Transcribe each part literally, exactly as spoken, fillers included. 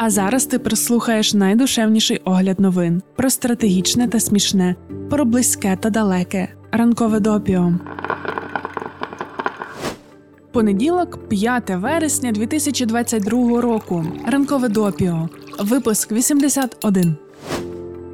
А зараз ти прослухаєш найдушевніший огляд новин. Про стратегічне та смішне, про близьке та далеке. Ранкове допіо. Понеділок, п'яте вересня дві тисячі двадцять другого року. Ранкове допіо. Випуск вісімдесят один.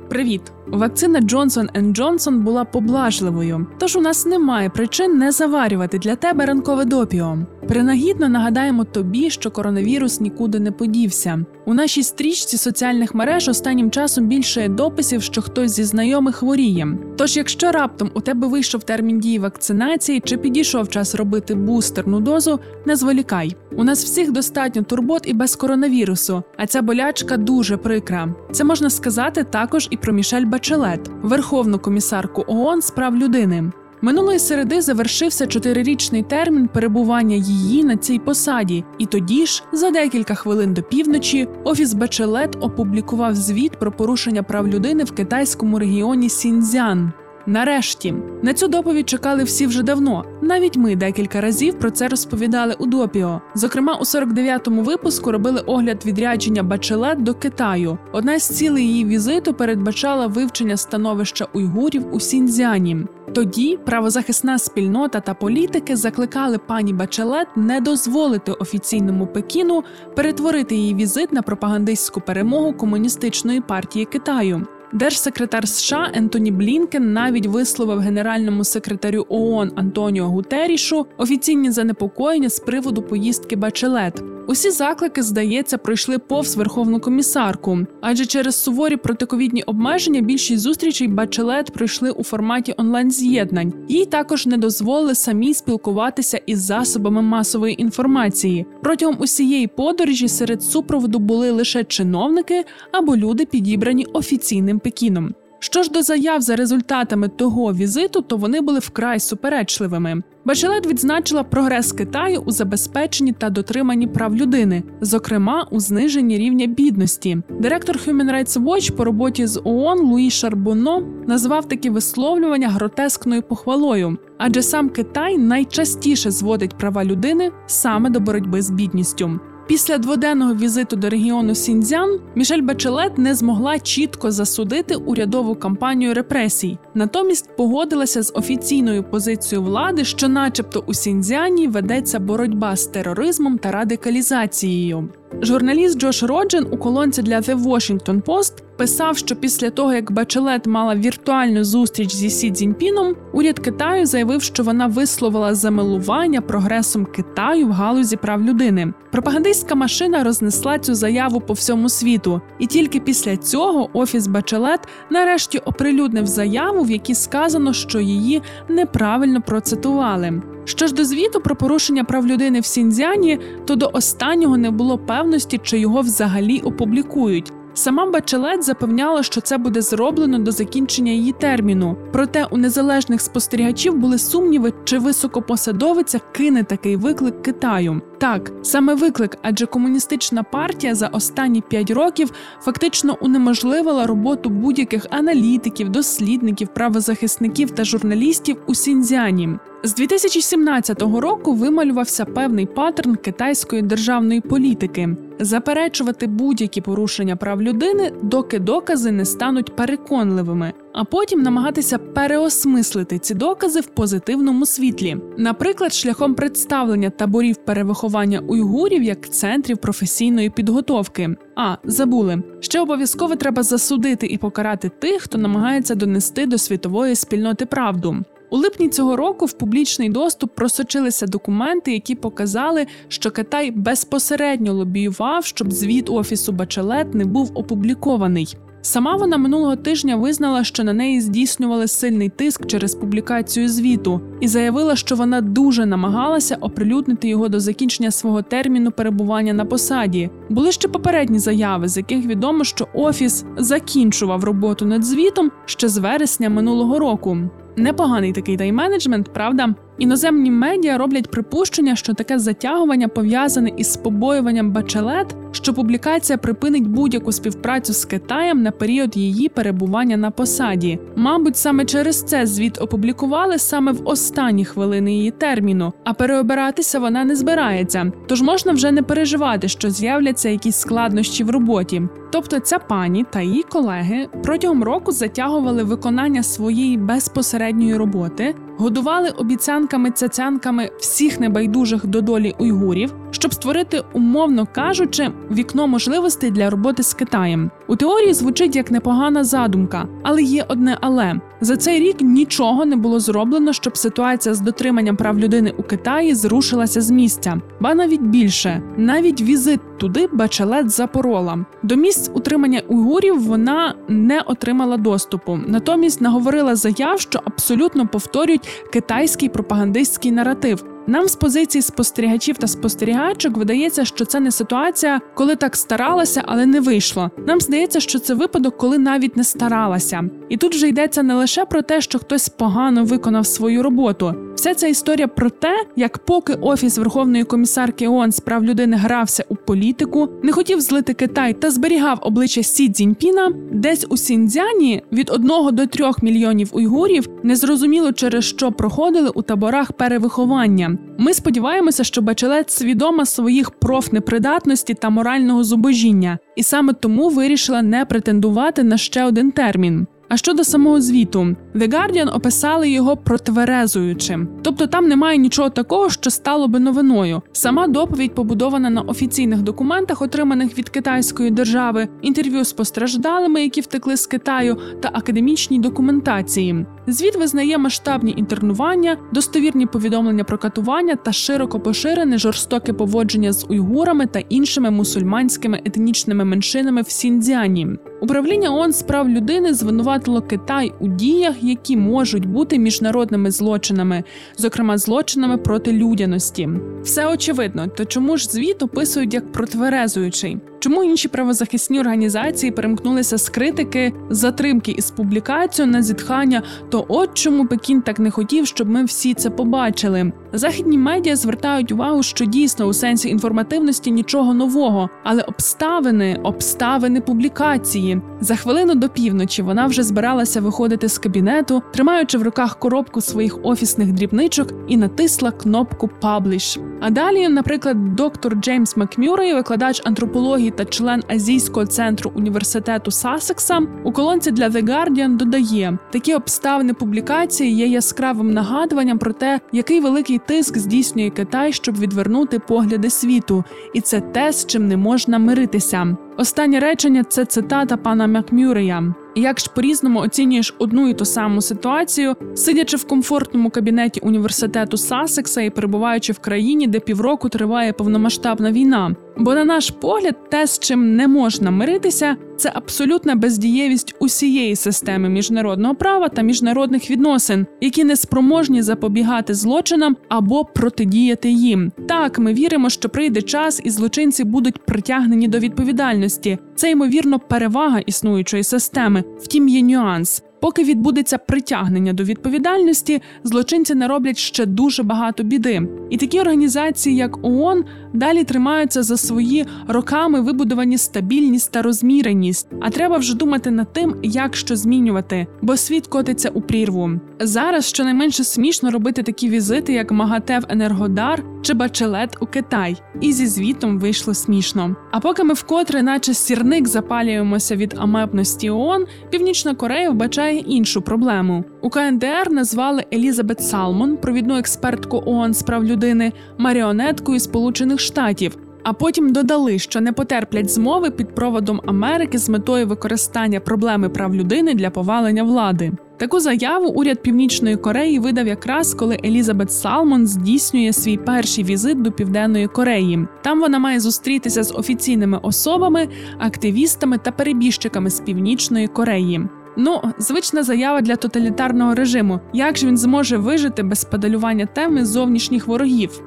Привіт! Вакцина Johnson енд Johnson була поблажливою, тож у нас немає причин не заварювати для тебе ранкове допіо. Принагідно нагадаємо тобі, що коронавірус нікуди не подівся. У нашій стрічці соціальних мереж останнім часом більше дописів, що хтось зі знайомих хворіє. Тож якщо раптом у тебе вийшов термін дії вакцинації чи підійшов час робити бустерну дозу, не зволікай. У нас всіх достатньо турбот і без коронавірусу, а ця болячка дуже прикра. Це можна сказати також і про Мішель Бачелет, верховну комісарку ООН з прав людини. Минулої середи завершився чотирирічний термін перебування її на цій посаді, і тоді ж, за декілька хвилин до півночі, офіс Бачелет опублікував звіт про порушення прав людини в китайському регіоні Сіньцзян. Нарешті. На цю доповідь чекали всі вже давно. Навіть ми декілька разів про це розповідали у допіо. Зокрема, у сорок дев'ятому випуску робили огляд відрядження Бачелет до Китаю. Одна з цілей її візиту передбачала вивчення становища уйгурів у Сіньцзяні. Тоді правозахисна спільнота та політики закликали пані Бачелет не дозволити офіційному Пекіну перетворити її візит на пропагандистську перемогу Комуністичної партії Китаю. Держсекретар США Ентоні Блінкен навіть висловив генеральному секретарю ООН Антоніо Гутеррішу офіційні занепокоєння з приводу поїздки Бачелет. Усі заклики, здається, пройшли повз Верховну комісарку, адже через суворі протиковідні обмеження більшість зустрічей Бачелет пройшли у форматі онлайн-з'єднань. Їй також не дозволили самій спілкуватися із засобами масової інформації. Протягом усієї подорожі серед супроводу були лише чиновники або люди, підібрані офіційним Пекіном. Що ж до заяв за результатами того візиту, то вони були вкрай суперечливими. Бачелет відзначила прогрес Китаю у забезпеченні та дотриманні прав людини, зокрема у зниженні рівня бідності. Директор Human Rights Watch по роботі з ООН Луї Шарбуно назвав такі висловлювання гротескною похвалою, адже сам Китай найчастіше зводить права людини саме до боротьби з бідністю. Після дводенного візиту до регіону Сіньцзян Мішель Бачелет не змогла чітко засудити урядову кампанію репресій. Натомість погодилася з офіційною позицією влади, що начебто у Сіньцзяні ведеться боротьба з тероризмом та радикалізацією. Журналіст Джош Роджен у колонці для The Washington Post писав, що після того, як Бачелет мала віртуальну зустріч зі Сі Цзіньпіном, уряд Китаю заявив, що вона висловила замилування прогресом Китаю в галузі прав людини. Пропагандистська машина рознесла цю заяву по всьому світу. І тільки після цього офіс Бачелет нарешті оприлюднив заяву, в якій сказано, що її неправильно процитували. Що ж до звіту про порушення прав людини в Сіньцзяні, то до останнього не було певності, чи його взагалі опублікують. Сама Бачелет запевняла, що це буде зроблено до закінчення її терміну. Проте у незалежних спостерігачів були сумніви, чи високопосадовиця кине такий виклик Китаю. Так, саме виклик, адже комуністична партія за останні п'ять років фактично унеможливила роботу будь-яких аналітиків, дослідників, правозахисників та журналістів у Сіньцзяні. З дві тисячі сімнадцятого року вималювався певний паттерн китайської державної політики – заперечувати будь-які порушення прав людини, доки докази не стануть переконливими, а потім намагатися переосмислити ці докази в позитивному світлі. Наприклад, шляхом представлення таборів перевиховання уйгурів як центрів професійної підготовки. А, забули. Ще обов'язково треба засудити і покарати тих, хто намагається донести до світової спільноти правду. У липні цього року в публічний доступ просочилися документи, які показали, що Китай безпосередньо лобіював, щоб звіт офісу Бачелет не був опублікований. Сама вона минулого тижня визнала, що на неї здійснювали сильний тиск через публікацію звіту, і заявила, що вона дуже намагалася оприлюднити його до закінчення свого терміну перебування на посаді. Були ще попередні заяви, з яких відомо, що офіс закінчував роботу над звітом ще з вересня минулого року. Непоганий такий тайм-менеджмент, правда? Іноземні медіа роблять припущення, що таке затягування пов'язане із побоюванням Бачелет, що публікація припинить будь-яку співпрацю з Китаєм на період її перебування на посаді. Мабуть, саме через це звіт опублікували саме в останні хвилини її терміну, а переобиратися вона не збирається. Тож можна вже не переживати, що з'являться якісь складнощі в роботі. Тобто ця пані та її колеги протягом року затягували виконання своєї безпосередньої роботи, годували обіцянками-цяцянками всіх небайдужих до долі уйгурів, щоб створити, умовно кажучи, вікно можливостей для роботи з Китаєм. У теорії звучить як непогана задумка, але є одне але. За цей рік нічого не було зроблено, щоб ситуація з дотриманням прав людини у Китаї зрушилася з місця. Ба навіть більше. Навіть візит туди Бачелет запорола. До місць утримання уйгурів вона не отримала доступу. Натомість наговорила заяв, що абсолютно повторюють китайський пропагандистський наратив. Нам з позиції спостерігачів та спостерігачок видається, що це не ситуація, коли так старалася, але не вийшло. Нам здається, що це випадок, коли навіть не старалася. І тут вже йдеться не лише про те, що хтось погано виконав свою роботу. Вся ця історія про те, як поки Офіс Верховної комісарки ООН з прав людини грався у політику, не хотів злити Китай та зберігав обличчя Сі Цзіньпіна, десь у Сіньцзяні від одного до трьох мільйонів уйгурів незрозуміло через що проходили у таборах перевиховання. Ми сподіваємося, що Бачелет свідома своїх профнепридатності та морального зубожіння, і саме тому вирішила не претендувати на ще один термін. А щодо самого звіту, The Guardian описали його протверезуючим. Тобто там немає нічого такого, що стало би новиною. Сама доповідь побудована на офіційних документах, отриманих від китайської держави, інтерв'ю з постраждалими, які втекли з Китаю, та академічній документації. Звіт визнає масштабні інтернування, достовірні повідомлення про катування та широко поширене жорстоке поводження з уйгурами та іншими мусульманськими етнічними меншинами в Сіньцзяні. Управління ООН з прав людини звинуватило Китай у діях, які можуть бути міжнародними злочинами, зокрема злочинами проти людяності. Все очевидно, то чому ж звіт описують як протверезуючий? Чому інші правозахисні організації перемкнулися з критики, затримки із публікацією на зітхання «то от чому Пекін так не хотів, щоб ми всі це побачили». Західні медіа звертають увагу, що дійсно у сенсі інформативності нічого нового, але обставини, обставини публікації. За хвилину до півночі вона вже збиралася виходити з кабінету, тримаючи в руках коробку своїх офісних дрібничок і натисла кнопку «Publish». А далі, наприклад, доктор Джеймс Макмюрі, викладач антропології та член Азійського центру університету Сассекса, у колонці для The Guardian додає: «Такі обставини публікації є яскравим нагадуванням про те, який великий тиск здійснює Китай, щоб відвернути погляди світу. І це те, з чим не можна миритися». Останнє речення – це цитата пана Макмюрія. Як ж по-різному оцінюєш одну і ту саму ситуацію, сидячи в комфортному кабінеті університету Сассекса і перебуваючи в країні, де півроку триває повномасштабна війна? Бо, на наш погляд, те, з чим не можна миритися – це абсолютна бездієвість усієї системи міжнародного права та міжнародних відносин, які не спроможні запобігати злочинам або протидіяти їм. Так, ми віримо, що прийде час і злочинці будуть притягнені до відповідальності. Це, ймовірно, перевага існуючої системи. Втім, є нюанс. Поки відбудеться притягнення до відповідальності, злочинці не роблять ще дуже багато біди. І такі організації, як ООН, далі тримаються за свої роками вибудовані стабільність та розміреність. А треба вже думати над тим, як що змінювати, бо світ котиться у прірву. Зараз щонайменше смішно робити такі візити, як МАГАТЕ в Енергодар чи Бачелет у Китай. І зі звітом вийшло смішно. А поки ми вкотре, наче сірник, запалюємося від амебності ООН, Північна Корея вбачає іншу проблему. У КНДР назвали Елізабет Салмон, провідну експертку ООН з прав людини, маріонеткою Сполучених Штатів, а потім додали, що не потерплять змови під проводом Америки з метою використання проблеми прав людини для повалення влади. Таку заяву уряд Північної Кореї видав якраз, коли Елізабет Салмон здійснює свій перший візит до Південної Кореї. Там вона має зустрітися з офіційними особами, активістами та перебіжчиками з Північної Кореї. Ну, звична заява для тоталітарного режиму. Як ж він зможе вижити без педалювання теми зовнішніх ворогів?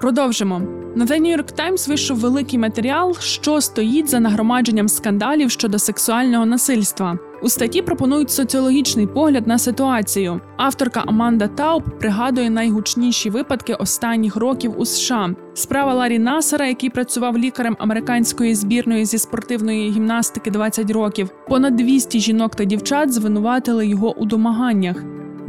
Продовжимо. На The New York Times вийшов великий матеріал, що стоїть за нагромадженням скандалів щодо сексуального насильства. У статті пропонують соціологічний погляд на ситуацію. Авторка Аманда Тауб пригадує найгучніші випадки останніх років у США. Справа Ларі Нассера, який працював лікарем американської збірної зі спортивної гімнастики двадцять років. Понад двісті жінок та дівчат звинуватили його у домаганнях.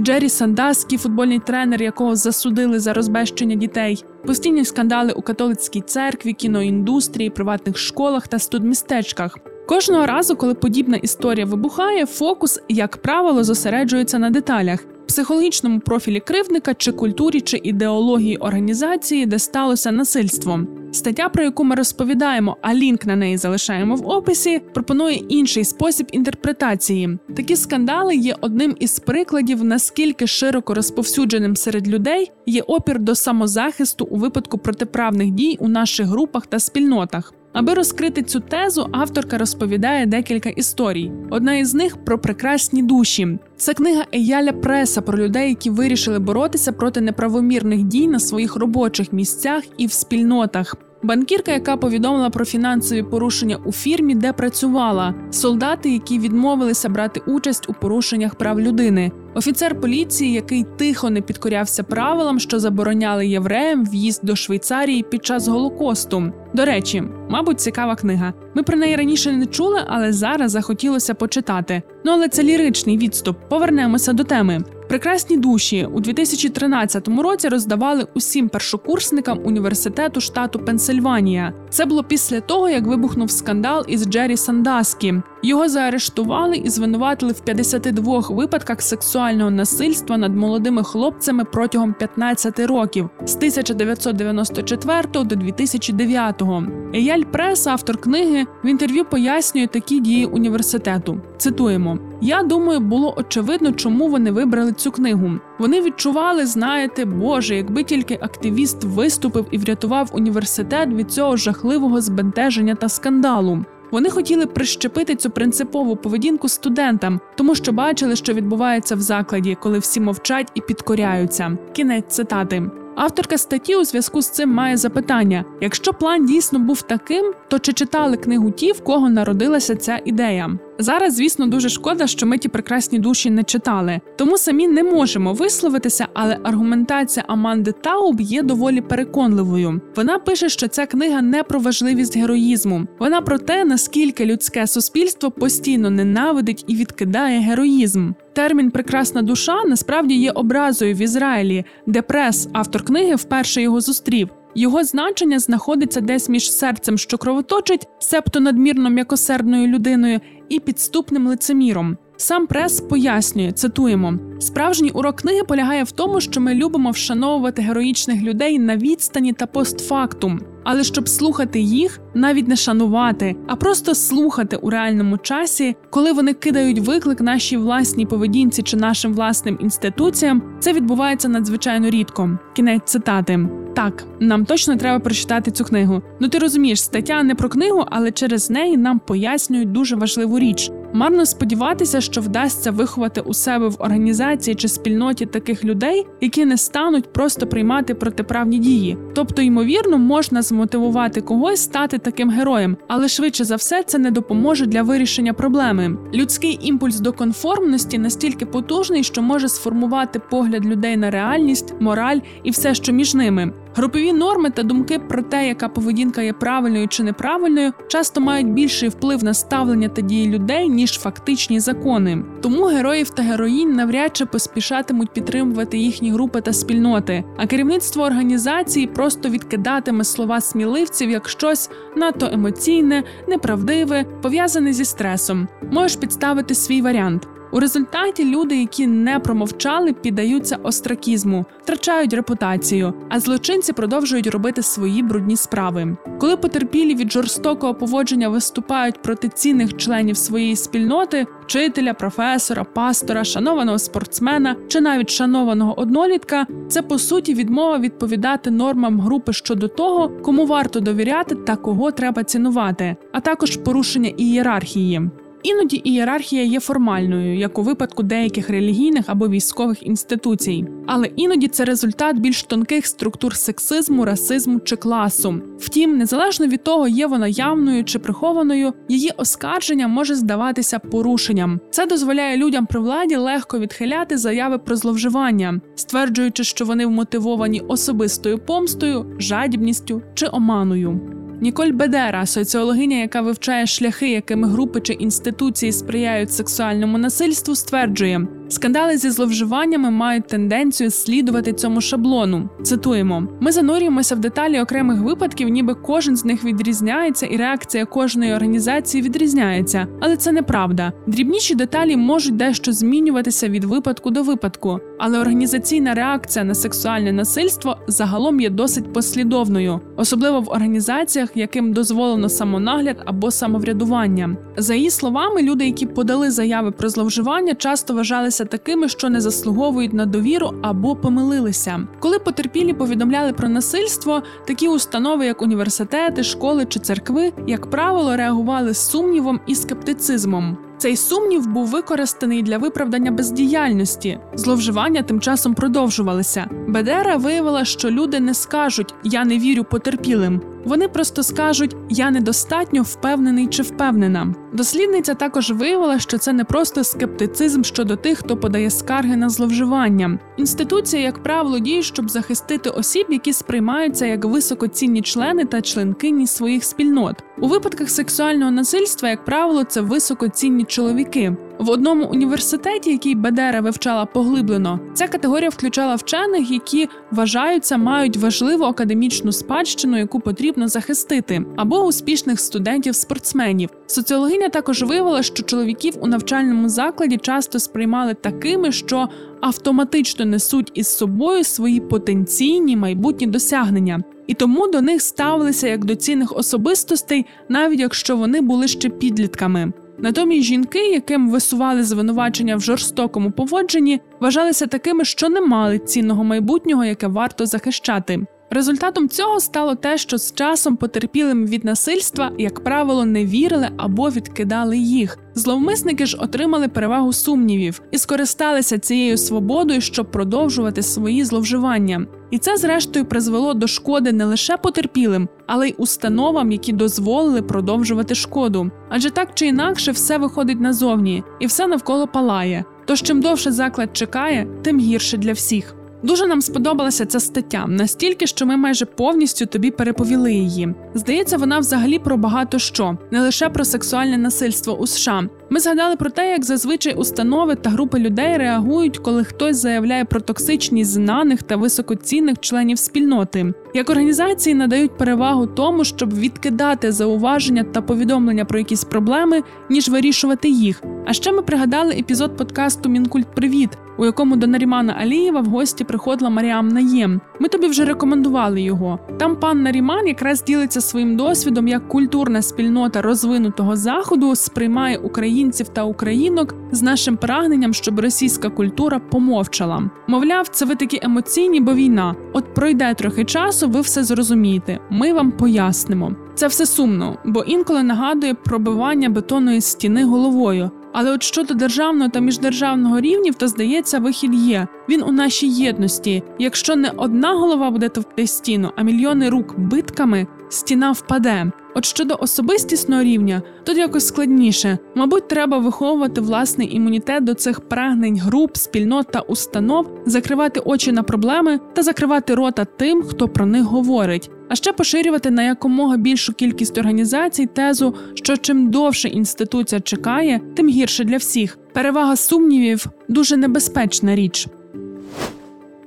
Джеррі Сандаскі, футбольний тренер, якого засудили за розбещення дітей. Постійні скандали у католицькій церкві, кіноіндустрії, приватних школах та студмістечках. Кожного разу, коли подібна історія вибухає, фокус, як правило, зосереджується на деталях – психологічному профілі кривдника, чи культурі, чи ідеології організації, де сталося насильство. Стаття, про яку ми розповідаємо, а лінк на неї залишаємо в описі, пропонує інший спосіб інтерпретації. Такі скандали є одним із прикладів, наскільки широко розповсюдженим серед людей є опір до самозахисту у випадку протиправних дій у наших групах та спільнотах. Аби розкрити цю тезу, авторка розповідає декілька історій. Одна із них – про прекрасні душі. Це книга Ейаля Преса про людей, які вирішили боротися проти неправомірних дій на своїх робочих місцях і в спільнотах. Банкірка, яка повідомила про фінансові порушення у фірмі, де працювала. Солдати, які відмовилися брати участь у порушеннях прав людини. Офіцер поліції, який тихо не підкорявся правилам, що забороняли євреям в'їзд до Швейцарії під час Голокосту. До речі, мабуть, цікава книга. Ми про неї раніше не чули, але зараз захотілося почитати. Ну але це ліричний відступ. Повернемося до теми. Прекрасні душі у дві тисячі тринадцятому році роздавали усім першокурсникам Університету штату Пенсильванія. Це було після того, як вибухнув скандал із Джеррі Сандаскі. Його заарештували і звинуватили в п'ятдесяти двох випадках сексуального насильства над молодими хлопцями протягом п'ятнадцяти років – з тисяча дев'ятсот дев'яносто четвертого до дві тисячі дев'ятого. Ейаль Прес, автор книги, в інтерв'ю пояснює такі дії університету. Цитуємо. «Я думаю, було очевидно, чому вони вибрали цю книгу. Вони відчували, знаєте, Боже, якби тільки активіст виступив і врятував університет від цього жахливого збентеження та скандалу. Вони хотіли прищепити цю принципову поведінку студентам, тому що бачили, що відбувається в закладі, коли всі мовчать і підкоряються». Кінець цитати. Авторка статті у зв'язку з цим має запитання. Якщо план дійсно був таким, то чи читали книгу ті, в кого народилася ця ідея? Зараз, звісно, дуже шкода, що ми ті прекрасні душі не читали. Тому самі не можемо висловитися, але аргументація Аманди Тауб є доволі переконливою. Вона пише, що ця книга не про важливість героїзму. Вона про те, наскільки людське суспільство постійно ненавидить і відкидає героїзм. Термін «прекрасна душа» насправді є образою в Ізраїлі, де Прес, автор книги, вперше його зустрів. Його значення знаходиться десь між серцем, що кровоточить, себто надмірно м'якосердною людиною, і підступним лицеміром. Сам Прес пояснює, цитуємо, «Справжній урок книги полягає в тому, що ми любимо вшановувати героїчних людей на відстані та постфактум. Але щоб слухати їх, навіть не шанувати, а просто слухати у реальному часі, коли вони кидають виклик нашій власній поведінці чи нашим власним інституціям, це відбувається надзвичайно рідко». Кінець цитати. Так, нам точно треба прочитати цю книгу. Ну ти розумієш, стаття не про книгу, але через неї нам пояснюють дуже важливу річ. Марно сподіватися, що вдасться виховати у себе в організації чи спільноті таких людей, які не стануть просто приймати протиправні дії. Тобто, ймовірно, можна змотивувати когось стати таким героєм, але швидше за все це не допоможе для вирішення проблеми. Людський імпульс до конформності настільки потужний, що може сформувати погляд людей на реальність, мораль і все, що між ними. Групові норми та думки про те, яка поведінка є правильною чи неправильною, часто мають більший вплив на ставлення та дії людей, ніж фактичні закони. Тому героїв та героїнь навряд чи поспішатимуть підтримувати їхні групи та спільноти, а керівництво організації просто відкидатиме слова сміливців як щось надто емоційне, неправдиве, пов'язане зі стресом. Можеш підставити свій варіант. У результаті люди, які не промовчали, піддаються остракізму, втрачають репутацію, а злочинці продовжують робити свої брудні справи. Коли потерпілі від жорстокого поводження виступають проти цінних членів своєї спільноти – вчителя, професора, пастора, шанованого спортсмена чи навіть шанованого однолітка – це, по суті, відмова відповідати нормам групи щодо того, кому варто довіряти та кого треба цінувати, а також порушення ієрархії. Іноді ієрархія є формальною, як у випадку деяких релігійних або військових інституцій. Але іноді це результат більш тонких структур сексизму, расизму чи класу. Втім, незалежно від того, є вона явною чи прихованою, її оскарження може здаватися порушенням. Це дозволяє людям при владі легко відхиляти заяви про зловживання, стверджуючи, що вони вмотивовані особистою помстою, жадібністю чи оманою. Ніколь Бедера, соціологиня, яка вивчає шляхи, якими групи чи інституції сприяють сексуальному насильству, стверджує: скандали зі зловживаннями мають тенденцію слідувати цьому шаблону. Цитуємо: «Ми занурюємося в деталі окремих випадків, ніби кожен з них відрізняється і реакція кожної організації відрізняється. Але це неправда. Дрібніші деталі можуть дещо змінюватися від випадку до випадку. Але організаційна реакція на сексуальне насильство загалом є досить послідовною, особливо в організаціях, яким дозволено самонагляд або самоврядування». За її словами, люди, які подали заяви про зловживання, часто вважалися такими, що не заслуговують на довіру або помилилися. Коли потерпілі повідомляли про насильство, такі установи, як університети, школи чи церкви, як правило, реагували з сумнівом і скептицизмом. Цей сумнів був використаний для виправдання бездіяльності. Зловживання тим часом продовжувалися. Бедера виявила, що люди не скажуть «я не вірю потерпілим», вони просто скажуть «я недостатньо впевнений чи впевнена». Дослідниця також виявила, що це не просто скептицизм щодо тих, хто подає скарги на зловживання. Інституція, як правило, діє, щоб захистити осіб, які сприймаються як високоцінні члени та членкині своїх спільнот. У випадках сексуального насильства, як правило, це високоцінні чоловіки. В одному університеті, який Бедера вивчала поглиблено, ця категорія включала вчених, які вважаються мають важливу академічну спадщину, яку потрібно захистити, або успішних студентів-спортсменів. Соціологиня також виявила, що чоловіків у навчальному закладі часто сприймали такими, що автоматично несуть із собою свої потенційні майбутні досягнення. І тому до них ставилися як до цінних особистостей, навіть якщо вони були ще підлітками. Натомість жінки, яким висували звинувачення в жорстокому поводженні, вважалися такими, що не мали цінного майбутнього, яке варто захищати. Результатом цього стало те, що з часом потерпілим від насильства, як правило, не вірили або відкидали їх. Зловмисники ж отримали перевагу сумнівів і скористалися цією свободою, щоб продовжувати свої зловживання. І це, зрештою, призвело до шкоди не лише потерпілим, але й установам, які дозволили продовжувати шкоду. Адже так чи інакше все виходить назовні, і все навколо палає. Тож чим довше заклад чекає, тим гірше для всіх. Дуже нам сподобалася ця стаття, настільки, що ми майже повністю тобі переповіли її. Здається, вона взагалі про багато що, не лише про сексуальне насильство у США. Ми згадали про те, як зазвичай установи та групи людей реагують, коли хтось заявляє про токсичність знаних та високоцінних членів спільноти. Як організації надають перевагу тому, щоб відкидати зауваження та повідомлення про якісь проблеми, ніж вирішувати їх. А ще ми пригадали епізод подкасту «Мінкульт. Привіт», у якому до Нарімана Алієва в гості приходила Маріам Наєм. Ми тобі вже рекомендували його. Там пан Наріман якраз ділиться своїм досвідом, як культурна спільнота розвинутого Заходу сприймає українців та українок з нашим прагненням, щоб російська культура помовчала. Мовляв, це ви такі емоційні, бо війна. От пройде трохи часу, ви все зрозумієте. Ми вам пояснимо. Це все сумно, бо інколи нагадує пробивання бетонної стіни головою. Але от щодо державного та міждержавного рівнів, то, здається, вихід є. Він у нашій єдності. Якщо не одна голова буде товкти стіну, а мільйони рук битками, стіна впаде. От щодо особистісного рівня, тут якось складніше. Мабуть, треба виховувати власний імунітет до цих прагнень груп, спільнот та установ, закривати очі на проблеми та закривати рота тим, хто про них говорить. А ще поширювати на якомога більшу кількість організацій тезу, що чим довше інституція чекає, тим гірше для всіх. Перевага сумнівів – дуже небезпечна річ.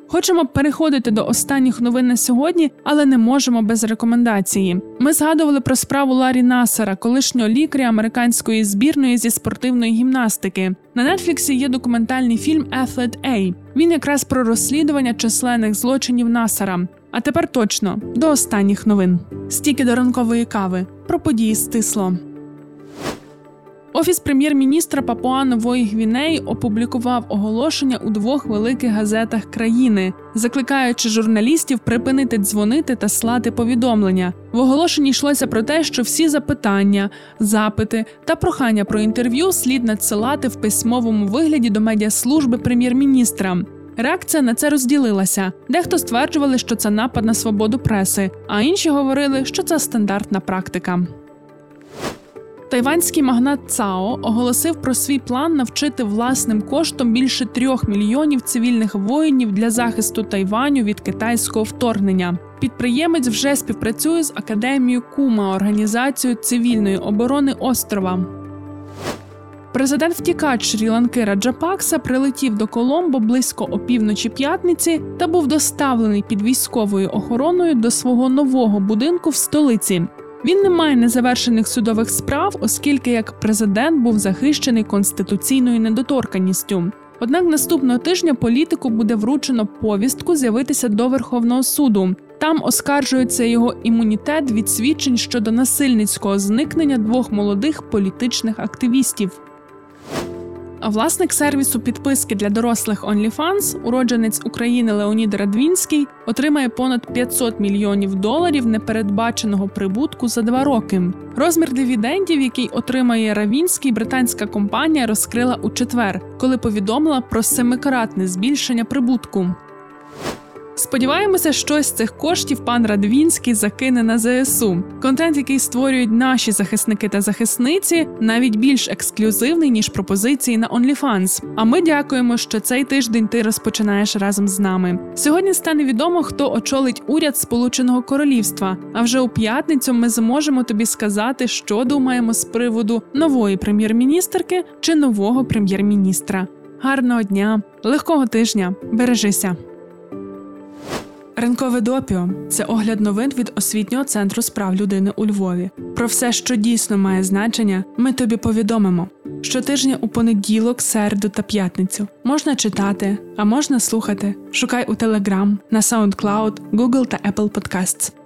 Хочемо переходити до останніх новин на сьогодні, але не можемо без рекомендації. Ми згадували про справу Ларі Нассера, колишнього лікаря американської збірної зі спортивної гімнастики. На Netflix є документальний фільм «Athlet A». Він якраз про розслідування численних злочинів Нассера. А тепер точно до останніх новин. Стільки до ранкової кави. Про події стисло. Офіс прем'єр-міністра Папуа Нової Гвінеї опублікував оголошення у двох великих газетах країни, закликаючи журналістів припинити дзвонити та слати повідомлення. В оголошенні йшлося про те, що всі запитання, запити та прохання про інтерв'ю слід надсилати в письмовому вигляді до медіаслужби прем'єр-міністра. Реакція на це розділилася. Дехто стверджували, що це напад на свободу преси, а інші говорили, що це стандартна практика. Тайванський магнат Цао оголосив про свій план навчити власним коштом більше трьох мільйонів цивільних воїнів для захисту Тайваню від китайського вторгнення. Підприємець вже співпрацює з Академією Кума, організацією цивільної оборони острова. Президент-втікач Шрі-Ланки Раджапакса прилетів до Коломбо близько опівночі п'ятниці та був доставлений під військовою охороною до свого нового будинку в столиці. Він не має незавершених судових справ, оскільки як президент був захищений конституційною недоторканністю. Однак наступного тижня політику буде вручено повістку з'явитися до Верховного суду. Там оскаржується його імунітет від свідчень щодо насильницького зникнення двох молодих політичних активістів. А власник сервісу підписки для дорослих OnlyFans, уродженець України Леонід Равінський, отримає понад п'ятсот мільйонів доларів непередбаченого прибутку за два роки. Розмір дивідендів, який отримає Равінський, британська компанія розкрила у четвер, коли повідомила про семикратне збільшення прибутку. Сподіваємося, що з цих коштів пан Радвінський закине на ЗСУ. Контент, який створюють наші захисники та захисниці, навіть більш ексклюзивний, ніж пропозиції на OnlyFans. А ми дякуємо, що цей тиждень ти розпочинаєш разом з нами. Сьогодні стане відомо, хто очолить уряд Сполученого Королівства. А вже у п'ятницю ми зможемо тобі сказати, що думаємо з приводу нової прем'єр-міністерки чи нового прем'єр-міністра. Гарного дня, легкого тижня, бережися! Ринкове допіо – це огляд новин від Освітнього центру з прав людини у Львові. Про все, що дійсно має значення, ми тобі повідомимо. Щотижня у понеділок, середу та п'ятницю. Можна читати, а можна слухати. Шукай у Telegram, на SoundCloud, Google та Apple Podcasts.